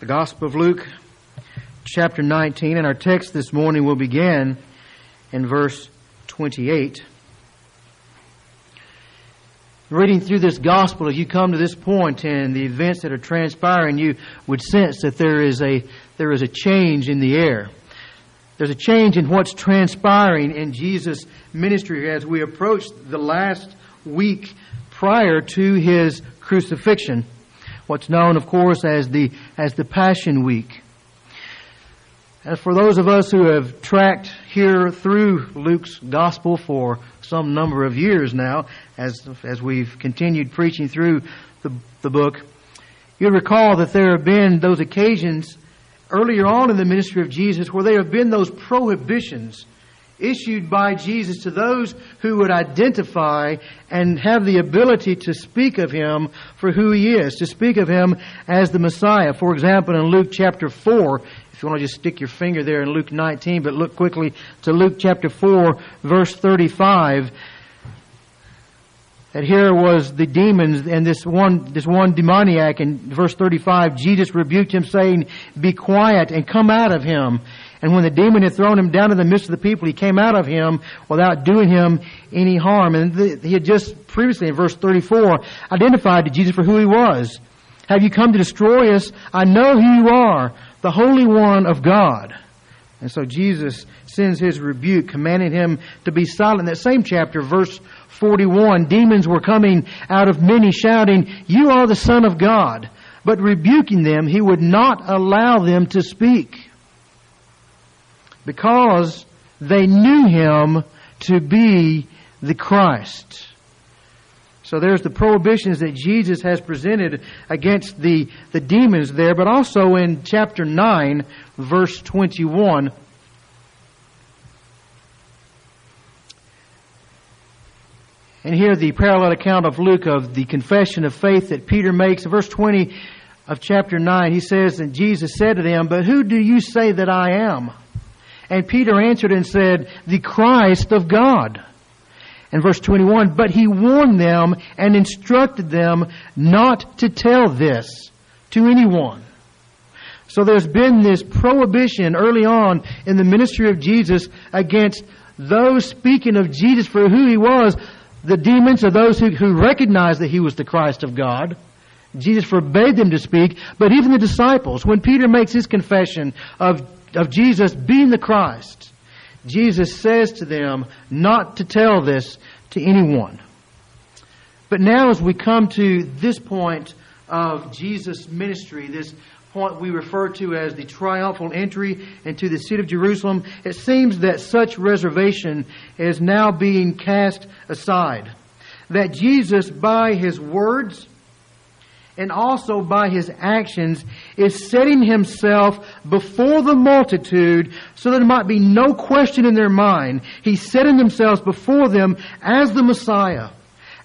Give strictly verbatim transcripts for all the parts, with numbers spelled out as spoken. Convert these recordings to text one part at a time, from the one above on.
The Gospel of Luke, chapter nineteen, and our text this morning will begin in verse twenty-eight. Reading through this Gospel, as you come to this point and the events that are transpiring, you would sense that there is a there is a change in the air. There's a change in what's transpiring in Jesus' ministry as we approach the last week prior to His crucifixion. What's known, of course, as the as the Passion Week. As for those of us who have tracked here through Luke's Gospel for some number of years now, as as we've continued preaching through the, the book, you'll recall that there have been those occasions earlier on in the ministry of Jesus where there have been those prohibitions issued by Jesus to those who would identify and have the ability to speak of Him for who He is, to speak of Him as the Messiah. For example, in Luke chapter four, if you want to just stick your finger there in Luke nineteen, but look quickly to Luke chapter four, verse thirty-five, that here was the demons and this one this one demoniac. In verse thirty-five, Jesus rebuked him, saying, "Be quiet, and come out of him." And when the demon had thrown him down in the midst of the people, he came out of him without doing him any harm. And the, he had just previously, in verse thirty-four, identified to Jesus for who He was. "Have you come to destroy us? I know who You are, the Holy One of God." And so Jesus sends His rebuke, commanding him to be silent. In that same chapter, verse forty-one, demons were coming out of many, shouting, "You are the Son of God." But rebuking them, He would not allow them to speak, because they knew Him to be the Christ. So there's the prohibitions that Jesus has presented against the, the demons there, but also in chapter nine, verse twenty-one. And here the parallel account of Luke of the confession of faith that Peter makes. In verse twenty of chapter nine, he says, "And Jesus said to them, 'But who do you say that I am?' And Peter answered and said, 'The Christ of God.'" And verse twenty-one, "But He warned them and instructed them not to tell this to anyone." So there's been this prohibition early on in the ministry of Jesus against those speaking of Jesus for who He was. The demons are those who, who recognized that He was the Christ of God. Jesus forbade them to speak, but even the disciples, when Peter makes his confession of of Jesus being the Christ, Jesus says to them not to tell this to anyone. But now as we come to this point of Jesus' ministry, this point we refer to as the triumphal entry into the city of Jerusalem, it seems that such reservation is now being cast aside. That Jesus, by His words and also by His actions, is setting Himself before the multitude so that there might be no question in their mind. He's setting Himself before them as the Messiah,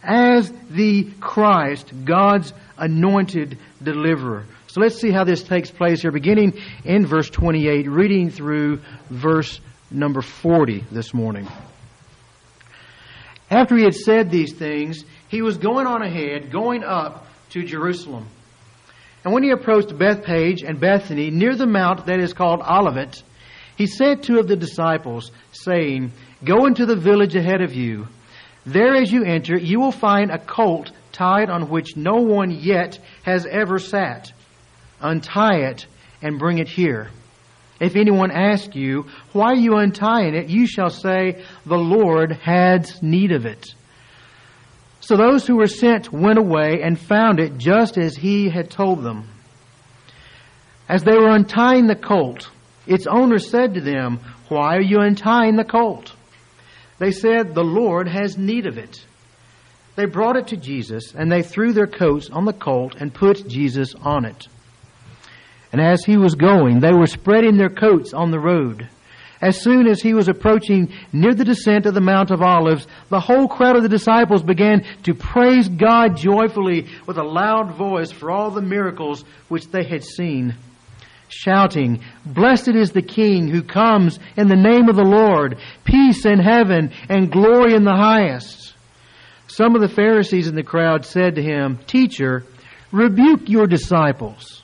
as the Christ, God's anointed deliverer. So let's see how this takes place here, beginning in verse twenty-eight, reading through verse number forty this morning. After He had said these things, He was going on ahead, going up to Jerusalem. And when He approached Bethpage and Bethany, near the mount that is called Olivet, He sent two of the disciples, saying, "Go into the village ahead of you. There as you enter, you will find a colt tied on which no one yet has ever sat. Untie it and bring it here. If anyone asks you, 'Why are you untying it?' you shall say, 'The Lord had need of it.'" So those who were sent went away and found it just as He had told them. As they were untying the colt, its owner said to them, "Why are you untying the colt?" They said, "The Lord has need of it." They brought it to Jesus, and they threw their coats on the colt and put Jesus on it. And as He was going, they were spreading their coats on the road. As soon as He was approaching near the descent of the Mount of Olives, the whole crowd of the disciples began to praise God joyfully with a loud voice for all the miracles which they had seen, shouting, "Blessed is the King who comes in the name of the Lord, peace in heaven and glory in the highest." Some of the Pharisees in the crowd said to Him, "Teacher, rebuke your disciples."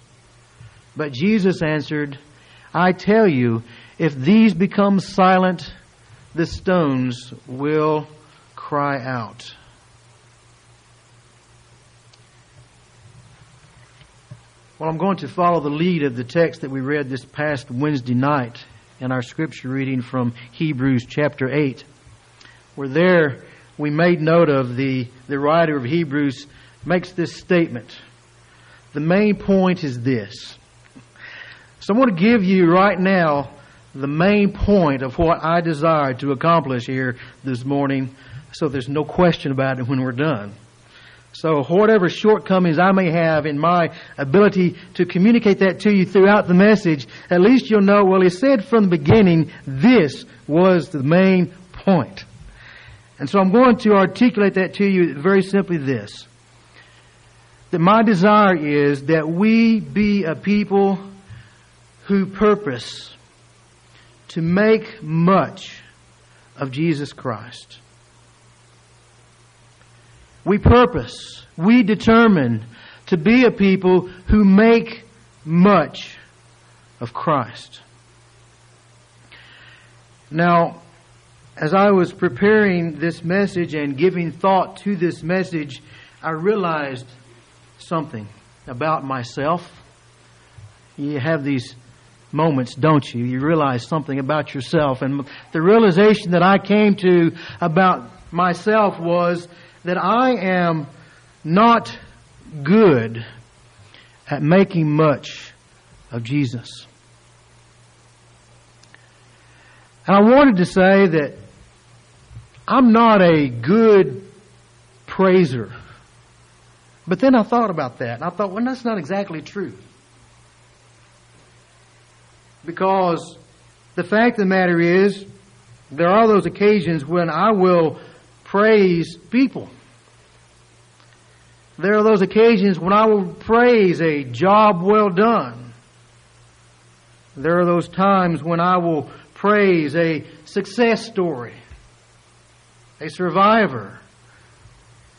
But Jesus answered, I tell you, if these become silent, the stones will cry out. Well, I'm going to follow the lead of the text that we read this past Wednesday night in our scripture reading from Hebrews chapter eight. Where there we made note of the, the writer of Hebrews makes this statement. The main point is this. So I want to give you right now the main point of what I desire to accomplish here this morning, so there's no question about it when we're done. So whatever shortcomings I may have in my ability to communicate that to you throughout the message, at least you'll know, well, he said from the beginning, this was the main point. And so I'm going to articulate that to you very simply this. That my desire is that we be a people who purpose to make much of Jesus Christ. We purpose, we determine to be a people who make much of Christ. Now, as I was preparing this message and giving thought to this message, I realized something about myself. You have these moments, don't you? You realize something about yourself. And the realization that I came to about myself was that I am not good at making much of Jesus. And I wanted to say that I'm not a good praiser. But then I thought about that. And I thought, well, that's not exactly true. Because the fact of the matter is, there are those occasions when I will praise people. There are those occasions when I will praise a job well done. There are those times when I will praise a success story, a survivor.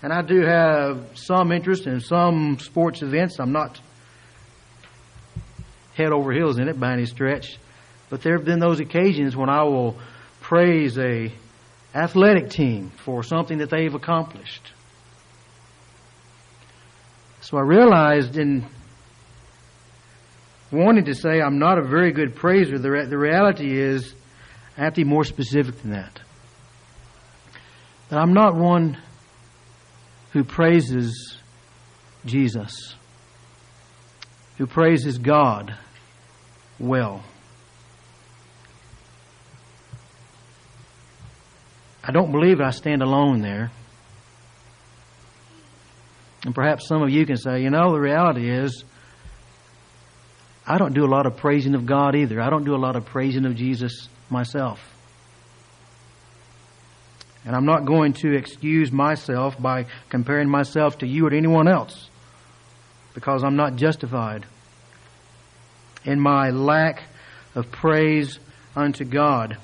And I do have some interest in some sports events. I'm not head over heels in it by any stretch. But there have been those occasions when I will praise a athletic team for something that they've accomplished. So I realized in wanting to say I'm not a very good praiser, the, re- the reality is I have to be more specific than that. That I'm not one who praises Jesus, who praises God well. I don't believe I stand alone there. And perhaps some of you can say, you know, the reality is, I don't do a lot of praising of God either. I don't do a lot of praising of Jesus myself. And I'm not going to excuse myself by comparing myself to you or to anyone else, because I'm not justified in my lack of praise unto God.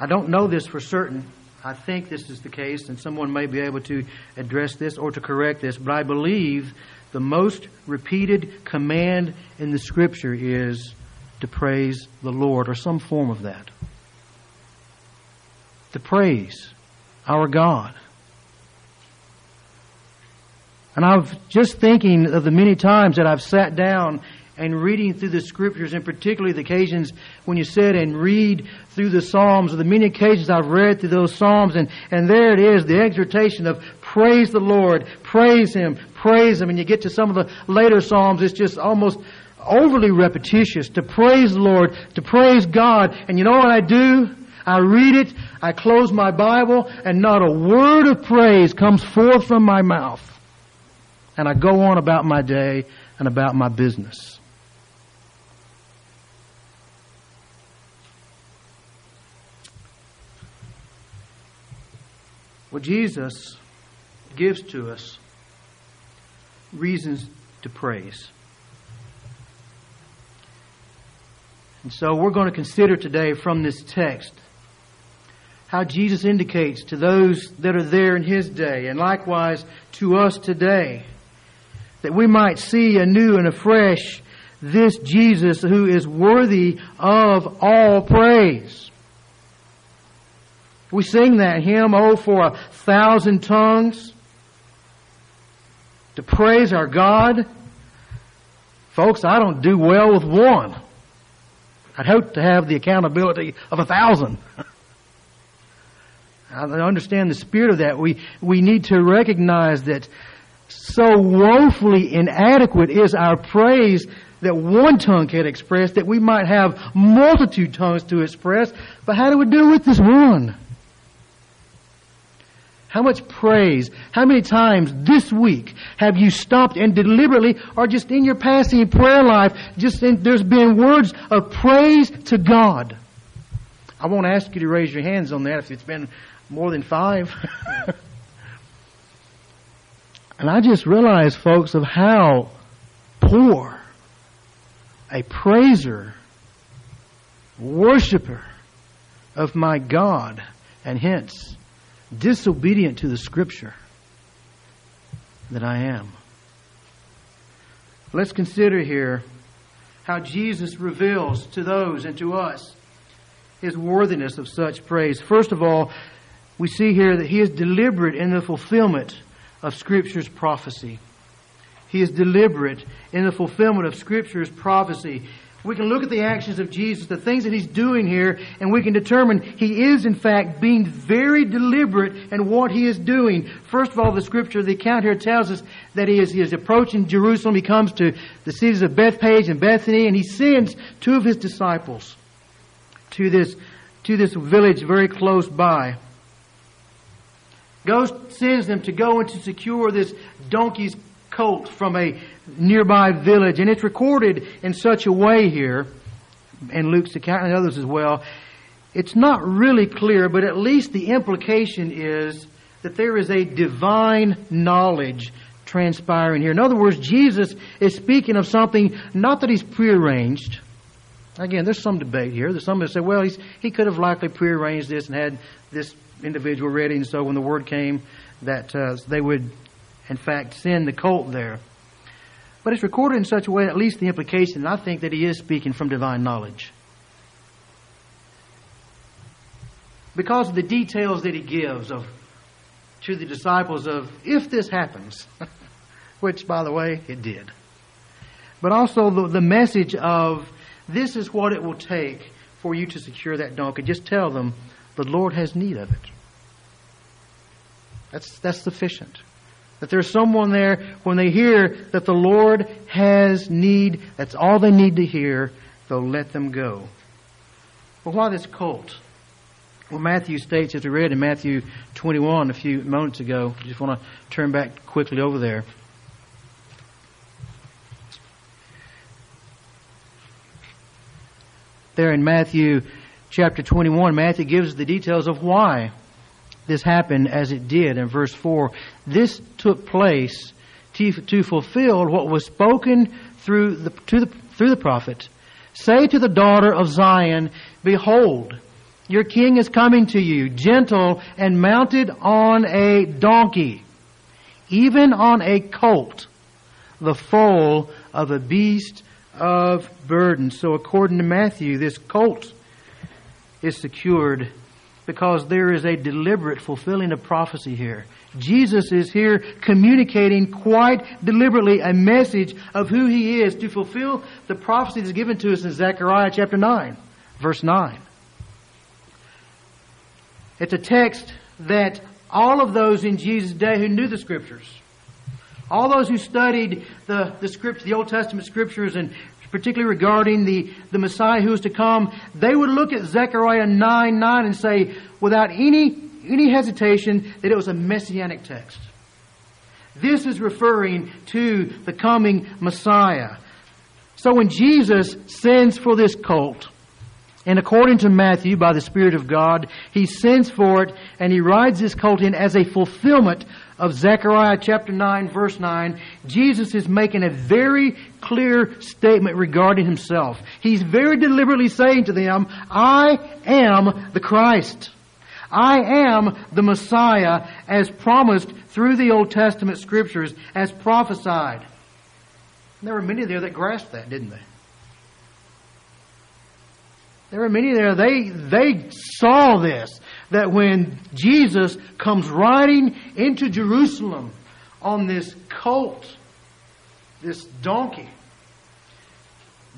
I don't know this for certain. I think this is the case, and someone may be able to address this or to correct this, but I believe the most repeated command in the Scripture is to praise the Lord, or some form of that. To praise our God. And I was just thinking of the many times that I've sat down and reading through the Scriptures, and particularly the occasions when you sit and read through the Psalms, or the many occasions I've read through those Psalms, and, and there it is, the exhortation of praise the Lord, praise Him, praise Him. And you get to some of the later Psalms, it's just almost overly repetitious to praise the Lord, to praise God. And you know what I do? I read it, I close my Bible, and not a word of praise comes forth from my mouth. And I go on about my day and about my business. Well, Jesus gives to us reasons to praise. And so we're going to consider today from this text how Jesus indicates to those that are there in His day, and likewise to us today, that we might see anew and afresh this Jesus who is worthy of all praise. We sing that hymn, "Oh, for a thousand tongues to praise our God." Folks, I don't do well with one. I'd hope to have the accountability of a thousand. I understand the spirit of that. We, we need to recognize that so woefully inadequate is our praise that one tongue can express, that we might have multitude tongues to express. But how do we do with this one? How much praise, how many times this week have you stopped and deliberately, or just in your passing prayer life, just in, there's been words of praise to God? I won't ask you to raise your hands on that if it's been more than five. And I just realized, folks, of how poor a praiser, worshiper of my God, and hence disobedient to the Scripture that I am. Let's consider here how Jesus reveals to those and to us His worthiness of such praise. First of all, we see here that He is deliberate in the fulfillment of Scripture's prophecy. He is deliberate in the fulfillment of Scripture's prophecy. We can look at the actions of Jesus, the things that He's doing here, and we can determine He is, in fact, being very deliberate in what He is doing. First of all, the Scripture, the account here tells us that He is, he is approaching Jerusalem. He comes to the cities of Bethpage and Bethany, and He sends two of His disciples to this, to this village very close by. Goes, sends them to go and to secure this donkey's colt from a nearby village. And it's recorded in such a way here, in Luke's account and others as well, it's not really clear, but at least the implication is that there is a divine knowledge transpiring here. In other words, Jesus is speaking of something, not that He's prearranged. Again, there's some debate here. There's some that say, well, he's, he could have likely prearranged this and had this individual ready, and so when the word came that uh, they would, in fact, send the colt there. But it's recorded in such a way, at least the implication, I think, that He is speaking from divine knowledge. Because of the details that He gives of to the disciples of, if this happens, which, by the way, it did. But also the, the message of, this is what it will take for you to secure that donkey. Just tell them, the Lord has need of it. That's, that's sufficient. That there's someone there, when they hear that the Lord has need, that's all they need to hear, they'll let them go. Well, why this colt? Well, Matthew states, as we read in Matthew twenty-one a few moments ago, I just want to turn back quickly over there. There in Matthew chapter twenty-one, Matthew gives the details of why this happened as it did in verse four. This took place to, to fulfill what was spoken through the, to the, through the prophet. Say to the daughter of Zion, behold, your king is coming to you, gentle and mounted on a donkey, even on a colt, the foal of a beast of burden. So according to Matthew, this colt is secured because there is a deliberate fulfilling of prophecy here. Jesus is here communicating quite deliberately a message of who He is to fulfill the prophecy that's given to us in Zechariah chapter nine, verse nine. It's a text that all of those in Jesus' day who knew the Scriptures, all those who studied the, the scripture, the Old Testament Scriptures, and particularly regarding the, the Messiah who is to come, they would look at Zechariah nine nine and say, without any, any hesitation, that it was a Messianic text. This is referring to the coming Messiah. So when Jesus sends for this colt, and according to Matthew, by the Spirit of God, He sends for it, and He rides this colt in as a fulfillment of Zechariah chapter nine, verse nine. Jesus is making a very clear statement regarding Himself. He's very deliberately saying to them, I am the Christ. I am the Messiah as promised through the Old Testament Scriptures, as prophesied. And there were many there that grasped that, didn't they? There were many there, they they saw this, that when Jesus comes riding into Jerusalem on this colt, this donkey,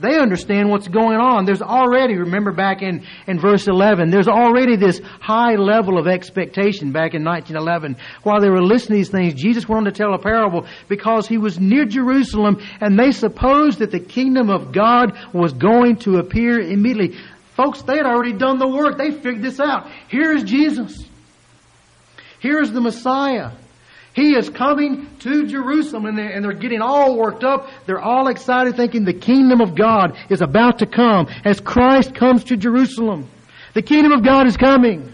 they understand what's going on. There's already, remember back in, in verse eleven, there's already this high level of expectation back in nineteen eleven. While they were listening to these things, Jesus went on to tell a parable because he was near Jerusalem and they supposed that the kingdom of God was going to appear immediately. Folks, they had already done the work. They figured this out. Here is Jesus. Here is the Messiah. He is coming to Jerusalem, and they're, and they're getting all worked up. They're all excited, thinking the kingdom of God is about to come as Christ comes to Jerusalem. The kingdom of God is coming.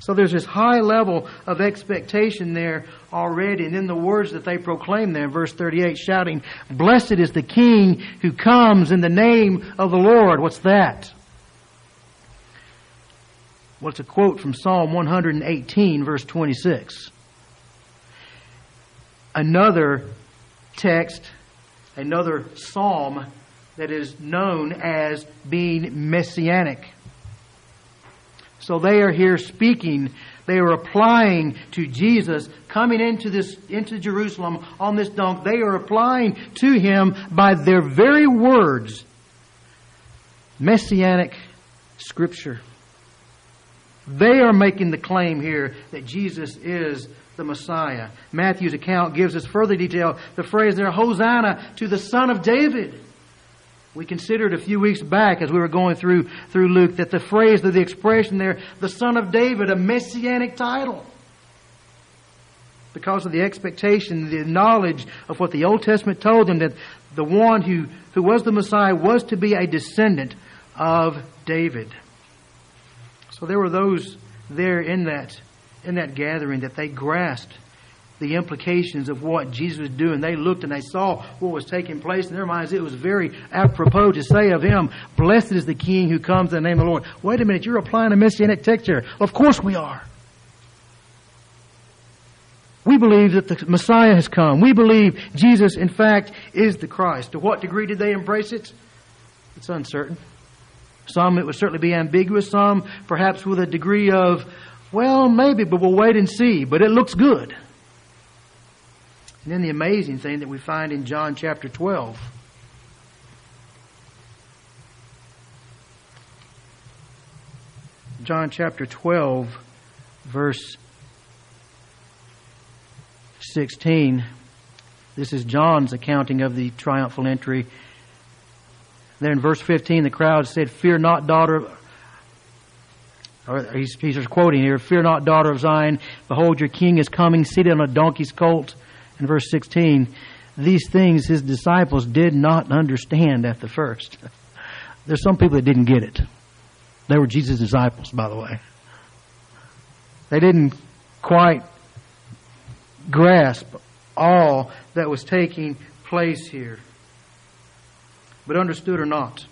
So there's this high level of expectation there already. And in the words that they proclaim there, verse thirty-eight, shouting, "Blessed is the King who comes in the name of the Lord." What's that? Well, it's a quote from Psalm one eighteen, verse twenty-six. Another text, another psalm that is known as being messianic. So they are here speaking. They are applying to Jesus coming into this into Jerusalem on this donkey. They are applying to him by their very words messianic scripture. They are making the claim here that Jesus is the Messiah. Matthew's account gives us further detail. The phrase there, "Hosanna to the Son of David." We considered a few weeks back as we were going through through Luke that the phrase, the expression there, "the Son of David," a messianic title. Because of the expectation, the knowledge of what the Old Testament told them, that the one who, who was the Messiah was to be a descendant of David. So there were those there in that in that gathering that they grasped the implications of what Jesus was doing. They looked and they saw what was taking place. In their minds, it was very apropos to say of him, "Blessed is the King who comes in the name of the Lord." Wait a minute, you're applying a messianic text here. Of course we are. We believe that the Messiah has come. We believe Jesus, in fact, is the Christ. To what degree did they embrace it? It's uncertain. Some, it would certainly be ambiguous. Some, perhaps with a degree of, well, maybe, but we'll wait and see. But it looks good. And then the amazing thing that we find in John chapter twelve. John chapter twelve, verse sixteen. This is John's accounting of the triumphal entry. There in verse fifteen, the crowd said, "Fear not, daughter..." Or he's, he's just quoting here, "Fear not, daughter of Zion. Behold, your king is coming, seated on a donkey's colt." In verse sixteen, these things his disciples did not understand at the first. There's some people that didn't get it. They were Jesus' disciples, by the way. They didn't quite grasp all that was taking place here. But understood or not,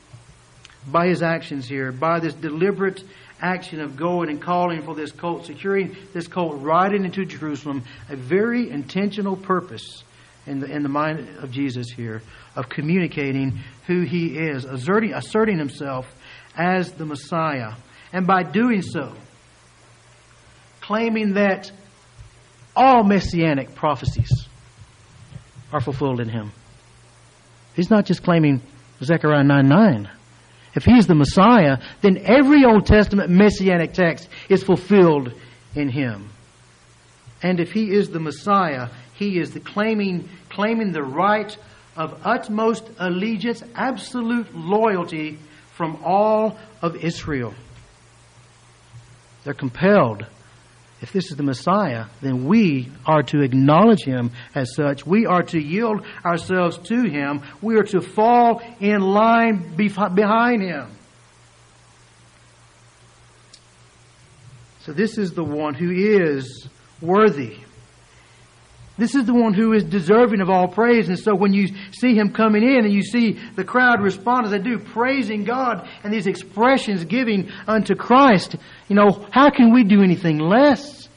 by his actions here, by this deliberate action of going and calling for this colt, securing this colt, riding into Jerusalem, a very intentional purpose in the in the mind of Jesus here of communicating who he is, asserting, asserting himself as the Messiah. And by doing so, claiming that all messianic prophecies are fulfilled in him. He's not just claiming Zechariah nine nine. If he's the Messiah, then every Old Testament messianic text is fulfilled in him. And if he is the Messiah, he is the claiming, claiming the right of utmost allegiance, absolute loyalty from all of Israel. They're compelled. If this is the Messiah, then we are to acknowledge him as such. We are to yield ourselves to him. We are to fall in line behind him. So this is the one who is worthy. This is the one who is deserving of all praise. And so when you see him coming in and you see the crowd respond as they do, praising God and these expressions giving unto Christ, you know, how can we do anything less?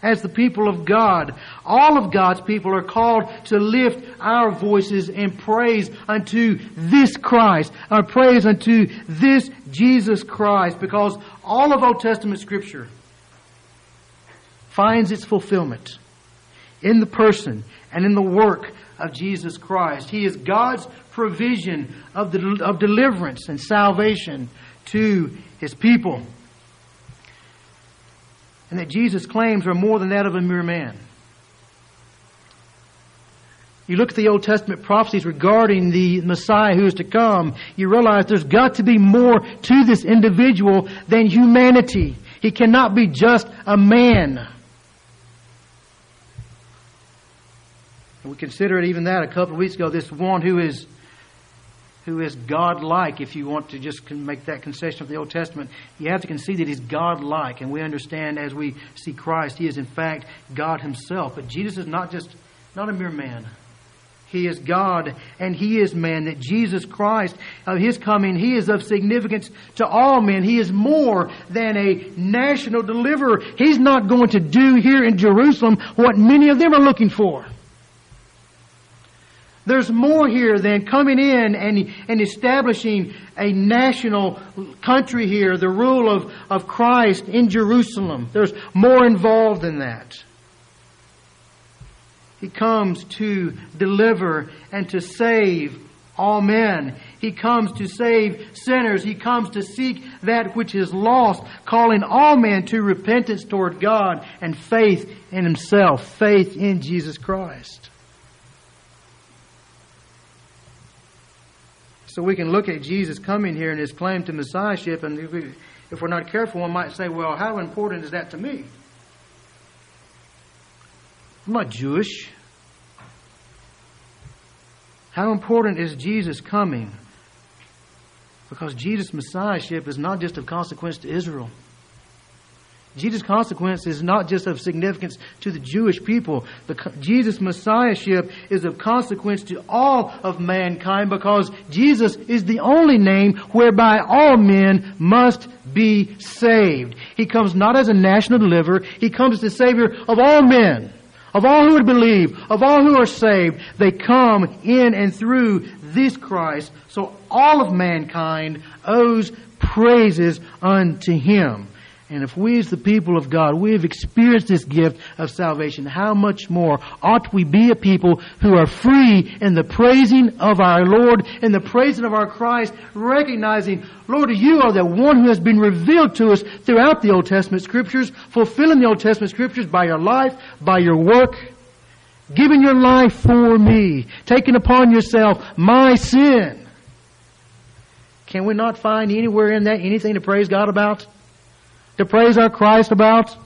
As the people of God, All of God's people are called to lift our voices in praise unto this Christ, our praise unto this Jesus Christ, because all of Old Testament Scripture finds its fulfillment in the person and in the work of Jesus Christ. He is God's provision of, the, of deliverance and salvation to His people. And that Jesus' claims are more than that of a mere man. You look at the Old Testament prophecies regarding the Messiah who is to come, you realize there's got to be more to this individual than humanity. He cannot be just a man. And we considered even that a couple of weeks ago, this one who is who is God-like, if you want to just make that concession of the Old Testament. You have to concede that He's God-like. And we understand as we see Christ, He is in fact God Himself. But Jesus is not just not a mere man. He is God and He is man. That Jesus Christ, of His coming, He is of significance to all men. He is more than a national deliverer. He's not going to do here in Jerusalem what many of them are looking for. There's more here than coming in and, and establishing a national country here, the rule of, of Christ in Jerusalem. There's more involved than that. He comes to deliver and to save all men. He comes to save sinners. He comes to seek that which is lost, calling all men to repentance toward God and faith in Himself, faith in Jesus Christ. So we can look at Jesus coming here and His claim to Messiahship, and if, we, if we're not careful, one might say, well, how important is that to me? I'm not Jewish. How important is Jesus coming? Because Jesus' Messiahship is not just of consequence to Israel. Jesus' consequence is not just of significance to the Jewish people. The, Jesus' Messiahship is of consequence to all of mankind, because Jesus is the only name whereby all men must be saved. He comes not as a national deliverer. He comes as the Savior of all men. Of all who would believe, of all who are saved, they come in and through this Christ. So all of mankind owes praises unto Him. And if we as the people of God, we have experienced this gift of salvation, how much more ought we be a people who are free in the praising of our Lord, in the praising of our Christ, recognizing, Lord, You are the one who has been revealed to us throughout the Old Testament Scriptures, fulfilling the Old Testament Scriptures by Your life, by Your work, giving Your life for me, taking upon Yourself my sin. Can we not find anywhere in that anything to praise God about? To praise our Christ about?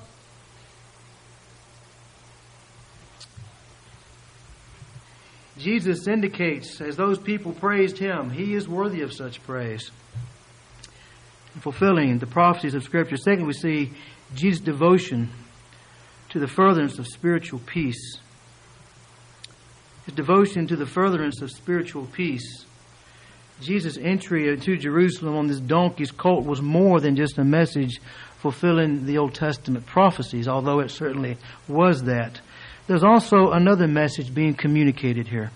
Jesus indicates, as those people praised Him, He is worthy of such praise, fulfilling the prophecies of Scripture. Second, we see Jesus' devotion to the furtherance of spiritual peace. His devotion to the furtherance of spiritual peace. Jesus' entry into Jerusalem on this donkey's colt was more than just a message fulfilling the Old Testament prophecies, although it certainly was that. There's also another message being communicated here.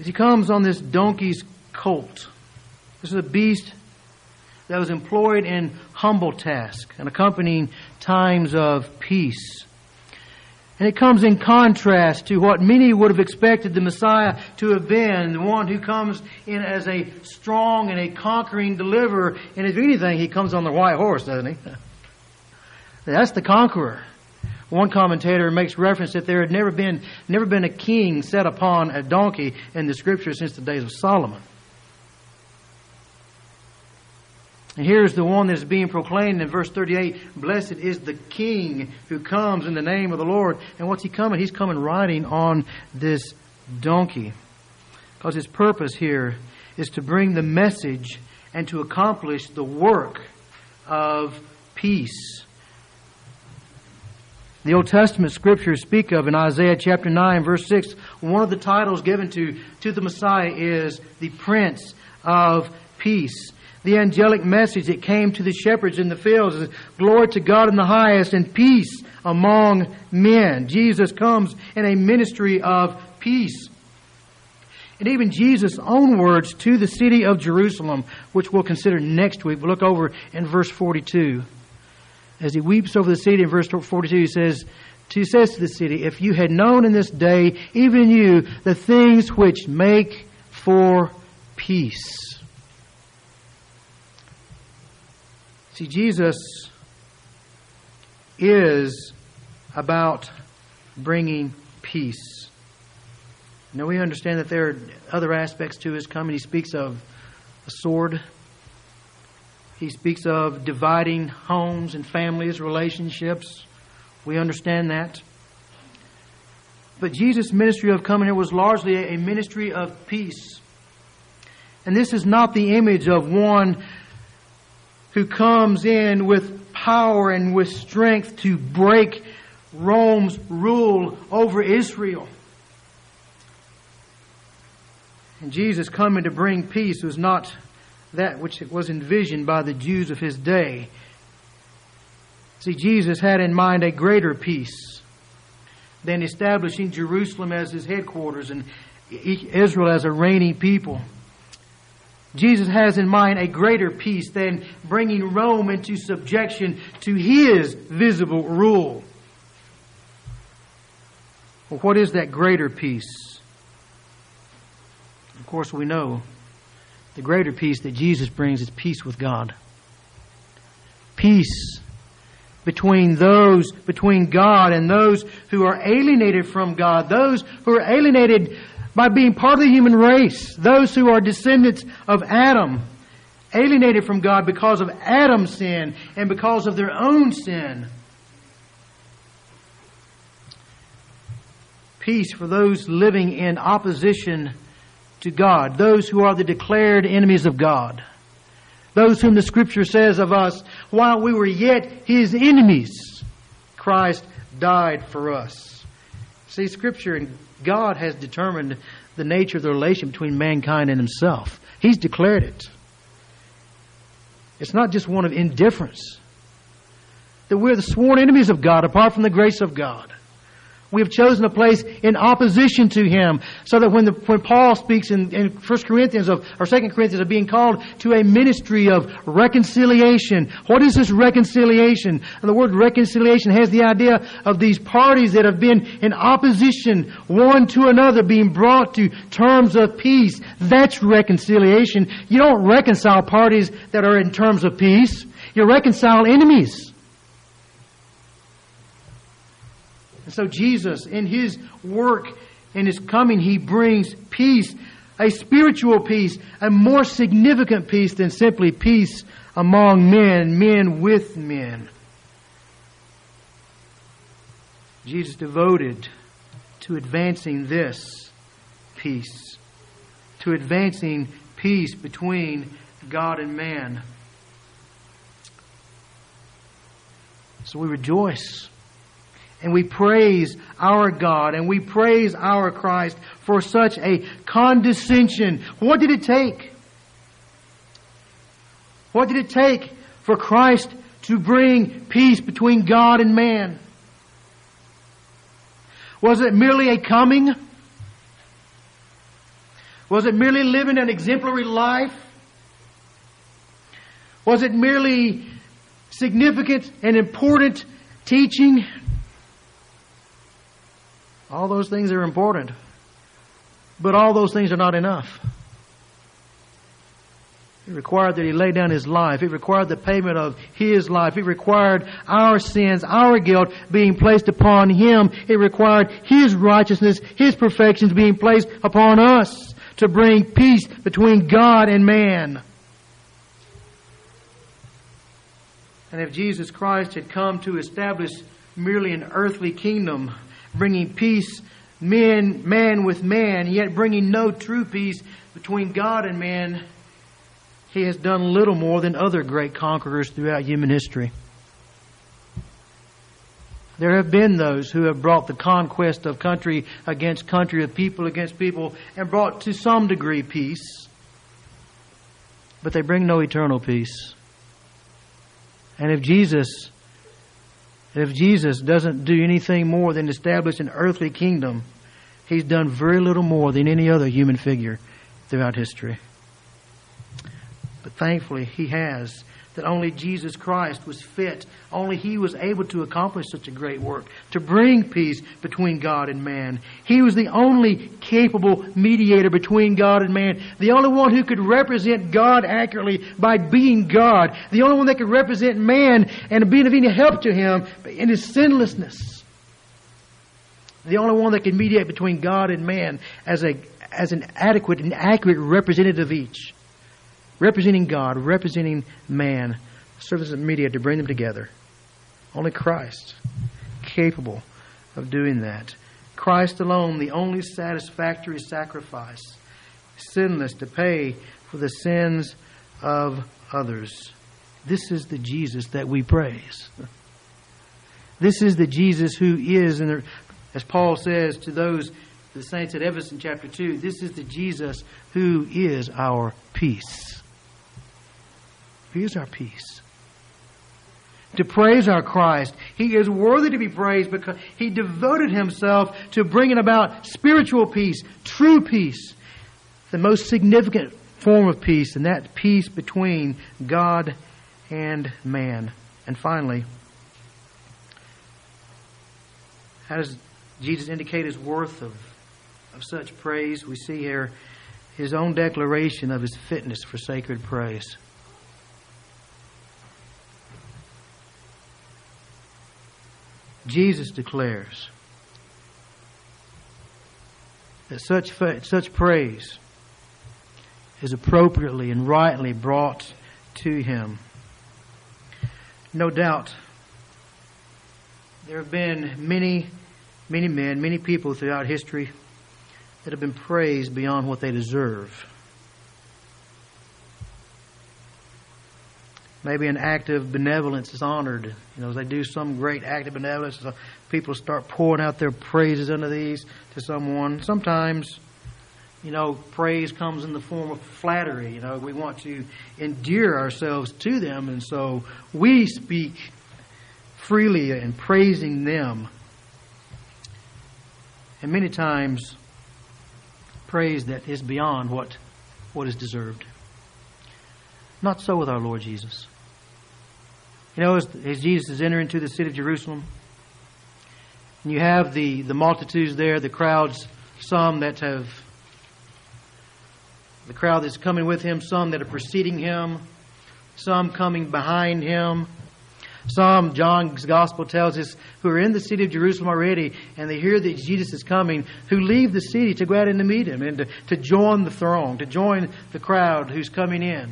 As He comes on this donkey's colt, this is a beast that was employed in humble task and accompanying times of peace. And it comes in contrast to what many would have expected the Messiah to have been, the one who comes in as a strong and a conquering deliverer. And if anything, He comes on the white horse, doesn't He? That's the conqueror. One commentator makes reference that there had never been, never been a king set upon a donkey in the Scripture since the days of Solomon. And here's the one that's being proclaimed in verse thirty-eight. Blessed is the King who comes in the name of the Lord. And what's He coming? He's coming riding on this donkey. Because His purpose here is to bring the message and to accomplish the work of peace. The Old Testament Scriptures speak of in Isaiah chapter nine, verse six. One of the titles given to, to the Messiah is the Prince of Peace. the angelic message that came to the shepherds in the fields. Glory to God in the highest and peace among men. Jesus comes in a ministry of peace. And even Jesus' own words to the city of Jerusalem, which we'll consider next week. We'll look over in verse forty-two. As he weeps over the city in verse forty-two, he says, he says to the city, if you had known in this day, even you, the things which make for peace. See, Jesus is about bringing peace. Now, we understand that there are other aspects to His coming. He speaks of a sword. He speaks of dividing homes and families, relationships. We understand that. But Jesus' ministry of coming here was largely a ministry of peace. And this is not the image of one who comes in with power and with strength to break Rome's rule over Israel. And Jesus coming to bring peace was not that which was envisioned by the Jews of His day. See, Jesus had in mind a greater peace than establishing Jerusalem as His headquarters and Israel as a reigning people. Jesus has in mind a greater peace than bringing Rome into subjection to His visible rule. Well, what is that greater peace? Of course, we know the greater peace that Jesus brings is peace with God. Peace between those, between God and those who are alienated from God, those who are alienated by being part of the human race, those who are descendants of Adam, alienated from God because of Adam's sin and because of their own sin. Peace for those living in opposition to God, those who are the declared enemies of God, those whom the Scripture says of us, while we were yet His enemies, Christ died for us. See, Scripture and God has determined the nature of the relation between mankind and Himself. He's declared it. It's not just one of indifference. That we're the sworn enemies of God apart from the grace of God. We have chosen a place in opposition to Him, so that when the, when Paul speaks in, in First Corinthians of, or Second Corinthians of being called to a ministry of reconciliation. What is this reconciliation? And the word reconciliation has the idea of these parties that have been in opposition one to another being brought to terms of peace. That's reconciliation. You don't reconcile parties that are in terms of peace. You reconcile enemies. And so Jesus, in His work, in His coming, He brings peace, a spiritual peace, a more significant peace than simply peace among men, men with men. Jesus devoted to advancing this peace, to advancing peace between God and man. So we rejoice. And we praise our God and we praise our Christ for such a condescension. What did it take? What did it take for Christ to bring peace between God and man? Was it merely a coming? Was it merely living an exemplary life? Was it merely significant and important teaching? All those things are important, but all those things are not enough. It required that He lay down His life. It required the payment of His life. It required our sins, our guilt being placed upon Him. It required His righteousness, His perfections being placed upon us to bring peace between God and man. And if Jesus Christ had come to establish merely an earthly kingdom, bringing peace, men, man with man, yet bringing no true peace between God and man, He has done little more than other great conquerors throughout human history. There have been those who have brought the conquest of country against country, of people against people, and brought to some degree peace. but they bring no eternal peace. And if Jesus, if Jesus doesn't do anything more than establish an earthly kingdom, He's done very little more than any other human figure throughout history. But thankfully, He has. That only Jesus Christ was fit. Only He was able to accomplish such a great work, to bring peace between God and man. He was the only capable mediator between God and man. The only one who could represent God accurately by being God. The only one that could represent man and being of any help to him in his sinlessness. The only one that could mediate between God and man as a as an adequate and accurate representative of each. Representing God, representing man, serve as a mediator to bring them together. Only Christ capable of doing that. Christ alone, the only satisfactory sacrifice, sinless to pay for the sins of others. This is the Jesus that we praise. This is the Jesus who is, and as Paul says to those the saints at Ephesus in chapter two, this is the Jesus who is our peace. He is our peace. To praise our Christ. He is worthy to be praised because He devoted Himself to bringing about spiritual peace, true peace, the most significant form of peace, and that peace between God and man. And finally, how does Jesus indicate His worth of, of such praise? We see here His own declaration of His fitness for sacred praise. Jesus declares that such such praise is appropriately and rightly brought to Him. No doubt, there have been many, many men, many people throughout history that have been praised beyond what they deserve. Maybe an act of benevolence is honored. You know, as they do some great act of benevolence, people start pouring out their praises under these to someone. Sometimes, you know, praise comes in the form of flattery. You know, we want to endear ourselves to them, and so we speak freely in praising them. And many times, praise that is beyond what, what is deserved. Not so with our Lord Jesus. You know, as, as Jesus is entering into the city of Jerusalem, and you have the, the multitudes there, the crowds, some that have, the crowd that's coming with Him, some that are preceding Him, some coming behind Him, some, John's Gospel tells us, who are in the city of Jerusalem already, and they hear that Jesus is coming, who leave the city to go out and to meet Him and to, to join the throng, to join the crowd who's coming in.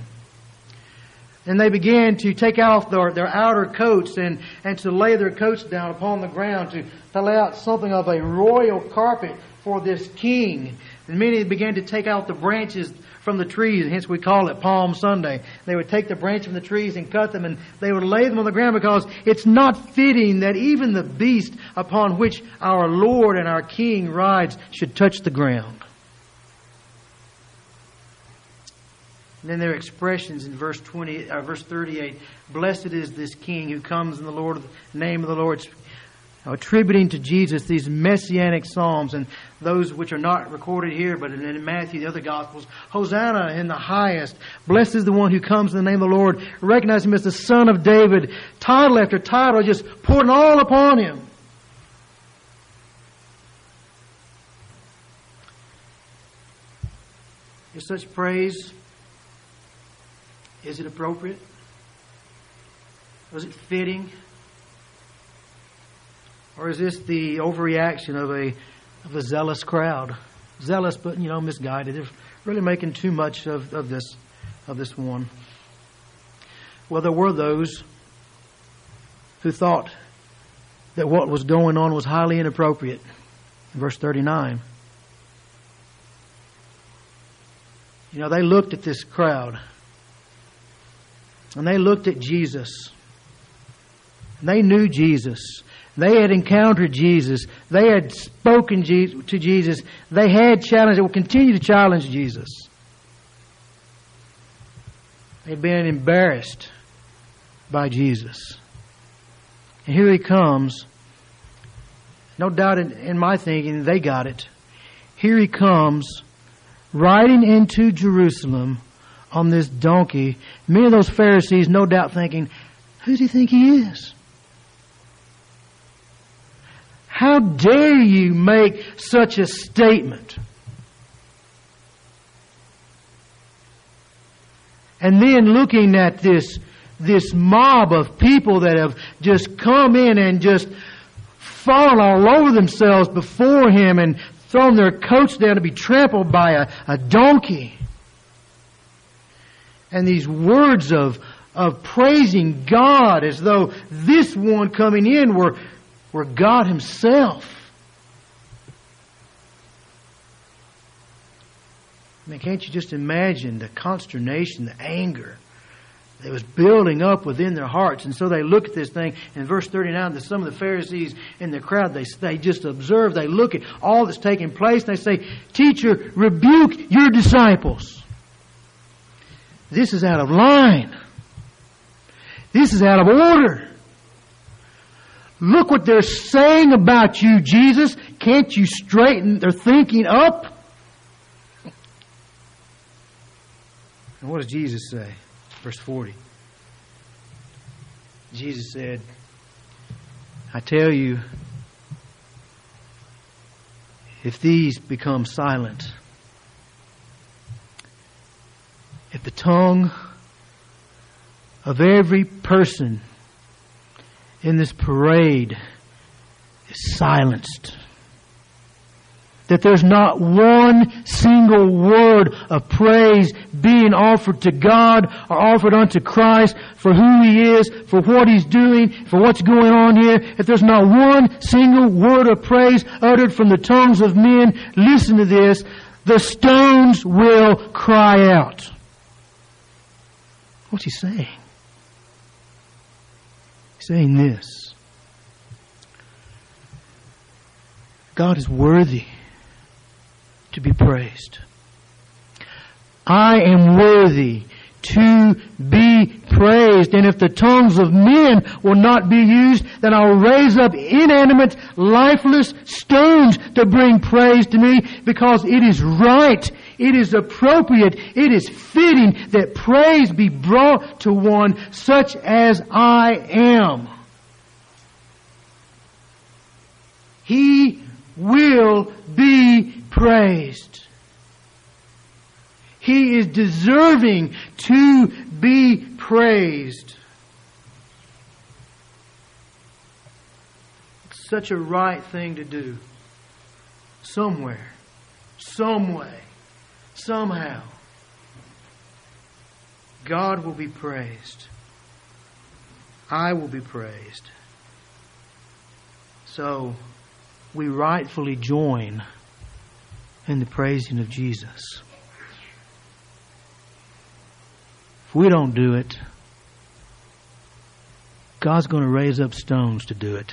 And they begin to take off their, their outer coats and, and to lay their coats down upon the ground, to, to lay out something of a royal carpet for this king. And many began to take out the branches from the trees, and hence we call it Palm Sunday. They would take the branch from the trees and cut them, and they would lay them on the ground because it's not fitting that even the beast upon which our Lord and our King rides should touch the ground. And then their expressions in verse twenty, uh, verse thirty-eight: "Blessed is this King who comes in the Lord of the name of the Lord." Attributing to Jesus these messianic psalms and those which are not recorded here, but in Matthew, the other Gospels, Hosanna in the highest. Blessed is the one who comes in the name of the Lord. Recognize Him as the Son of David. Title after title, just pouring all upon Him. Is such praise, is it appropriate? Was it fitting? Or is this the overreaction of a of a zealous crowd? Zealous, but, you know, misguided. They're really making too much of, of this of this one. Well, there were those who thought that what was going on was highly inappropriate. In verse thirty-nine. You know, they looked at this crowd. And they looked at Jesus. And they knew Jesus. They had encountered Jesus. They had spoken to Jesus. They had challenged, they will continue to challenge Jesus. They've been embarrassed by Jesus. And here he comes. No doubt in, in my thinking, they got it. Here he comes, riding into Jerusalem on this donkey. Many of those Pharisees, no doubt, thinking, who do you think he is? How dare you make such a statement? And then looking at this, this mob of people that have just come in and just fallen all over themselves before him and thrown their coats down to be trampled by a, a donkey. And these words of, of praising God as though this one coming in were, were God Himself. I mean, can't you just imagine the consternation, the anger that was building up within their hearts? And so they look at this thing. In verse thirty-nine, that some of the Pharisees in the crowd, they, they just observe, they look at all that's taking place, and they say, Teacher, rebuke your disciples. This is out of line. This is out of order. Look what they're saying about you, Jesus. Can't you straighten their thinking up? And what does Jesus say? Verse forty. Jesus said, I tell you, if these become silent, if the tongue of every person in this parade is silenced, that there's not one single word of praise being offered to God or offered unto Christ for who He is, for what He's doing, for what's going on here. If there's not one single word of praise uttered from the tongues of men, listen to this, the stones will cry out. What's He saying? He's saying this. God is worthy to be praised. I am worthy to be praised. And if the tongues of men will not be used, then I'll raise up inanimate, lifeless stones to bring praise to me, because it is right, it is appropriate, it is fitting that praise be brought to one such as I am. He will be praised. He is deserving to be praised. It's such a right thing to do. Somewhere, some way, somehow, God will be praised. I will be praised. So we rightfully join in the praising of Jesus. If we don't do it, God's going to raise up stones to do it.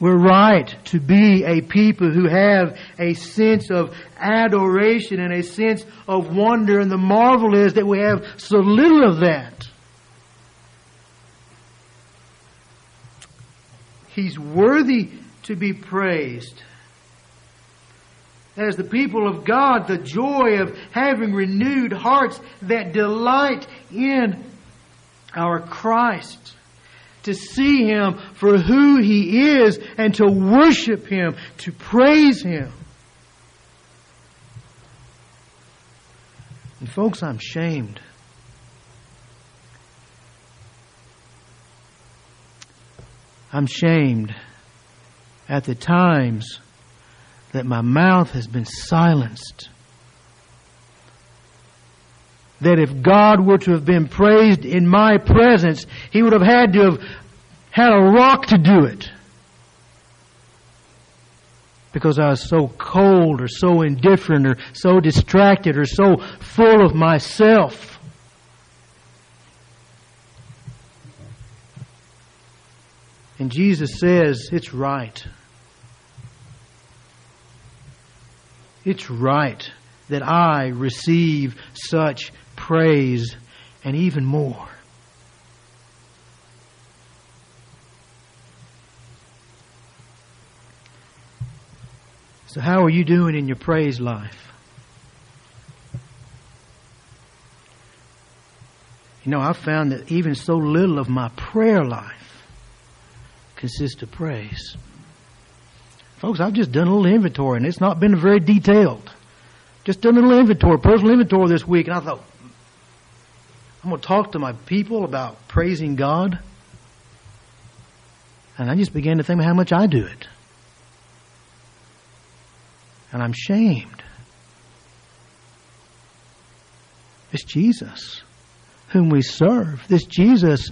We're right to be a people who have a sense of adoration and a sense of wonder, and the marvel is that we have so little of that. He's worthy to be praised. As the people of God, the joy of having renewed hearts that delight in our Christ, to see Him for who He is and to worship Him, to praise Him. And folks, I'm shamed. I'm shamed at the times that my mouth has been silenced. That if God were to have been praised in my presence, He would have had to have had a rock to do it. Because I was so cold or so indifferent or so distracted or so full of myself. And Jesus says, it's right. It's right that I receive such praise and even more. So how are you doing in your praise life? You know, I've found that even so little of my prayer life consists of praise. Folks, I've just done a little inventory, and it's not been very detailed. Just done a little inventory, personal inventory this week, and I thought, I'm going to talk to my people about praising God. And I just began to think about how much I do it. And I'm shamed. This Jesus whom we serve. This Jesus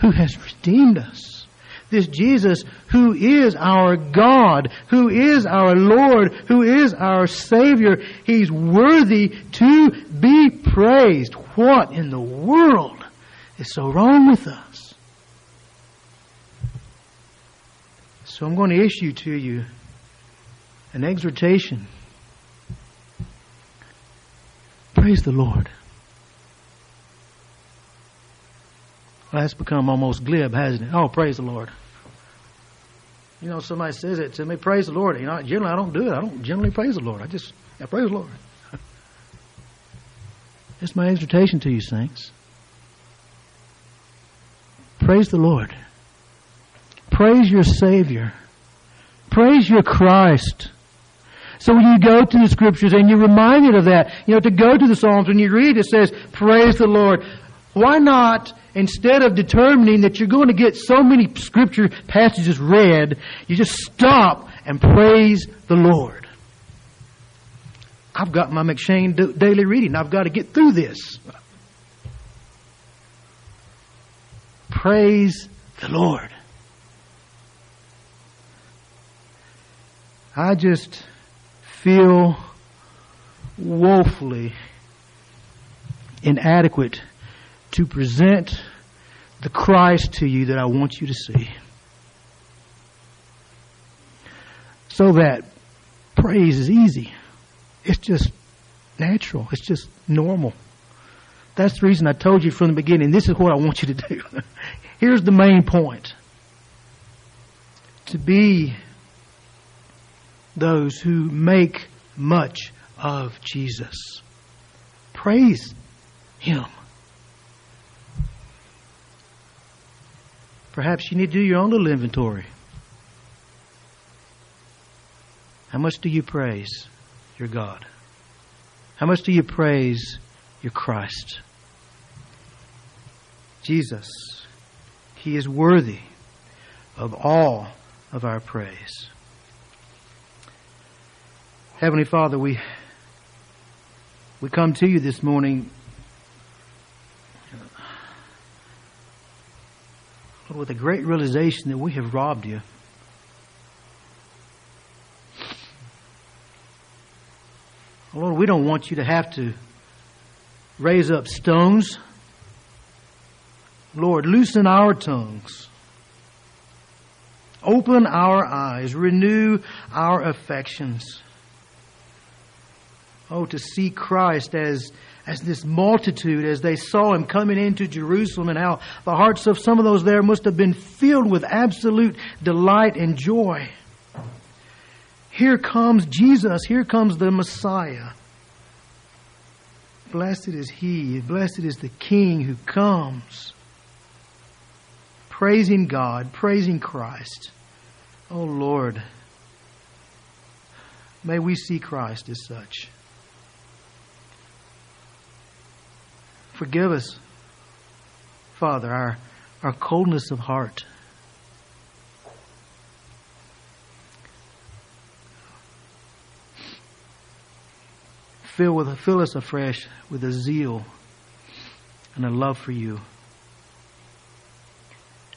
who has redeemed us. This Jesus who is our God, who is our Lord, who is our Savior. He's worthy to be praised. What in the world is so wrong with us? So I'm going to issue to you an exhortation. Praise the Lord. Well, that's become almost glib, hasn't it? Oh, praise the Lord. You know, somebody says it to me, praise the Lord. You know, generally I don't do it. I don't generally praise the Lord. I just, I praise the Lord. That's my exhortation to you, saints. Praise the Lord. Praise your Savior. Praise your Christ. So when you go to the Scriptures and you're reminded of that, you know, to go to the Psalms, when you read it says, praise the Lord. Why not, instead of determining that you're going to get so many Scripture passages read, you just stop and praise the Lord. I've got my McShane daily reading. I've got to get through this. Praise the Lord. I just feel woefully inadequate to present the Christ to you that I want you to see. So that praise is easy. It's just natural. It's just normal. That's the reason I told you from the beginning, this is what I want you to do. Here's the main point. To be those who make much of Jesus. Praise Him. Perhaps you need to do your own little inventory. How much do you praise your God? How much do you praise your Christ? Jesus, He is worthy of all of our praise. Heavenly Father, we we come to you this morning with a great realization that we have robbed you. Lord, we don't want you to have to raise up stones. Lord, loosen our tongues. Open our eyes. Renew our affections. Oh, to see Christ as, as this multitude, as they saw Him coming into Jerusalem, and how the hearts of some of those there must have been filled with absolute delight and joy. Here comes Jesus. Here comes the Messiah. Blessed is He. Blessed is the King who comes. Praising God. Praising Christ. Oh, Lord. May we see Christ as such. Forgive us, Father, our, our coldness of heart. Fill, with, fill us afresh with a zeal and a love for you.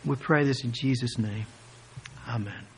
We pray this in Jesus' name. Amen.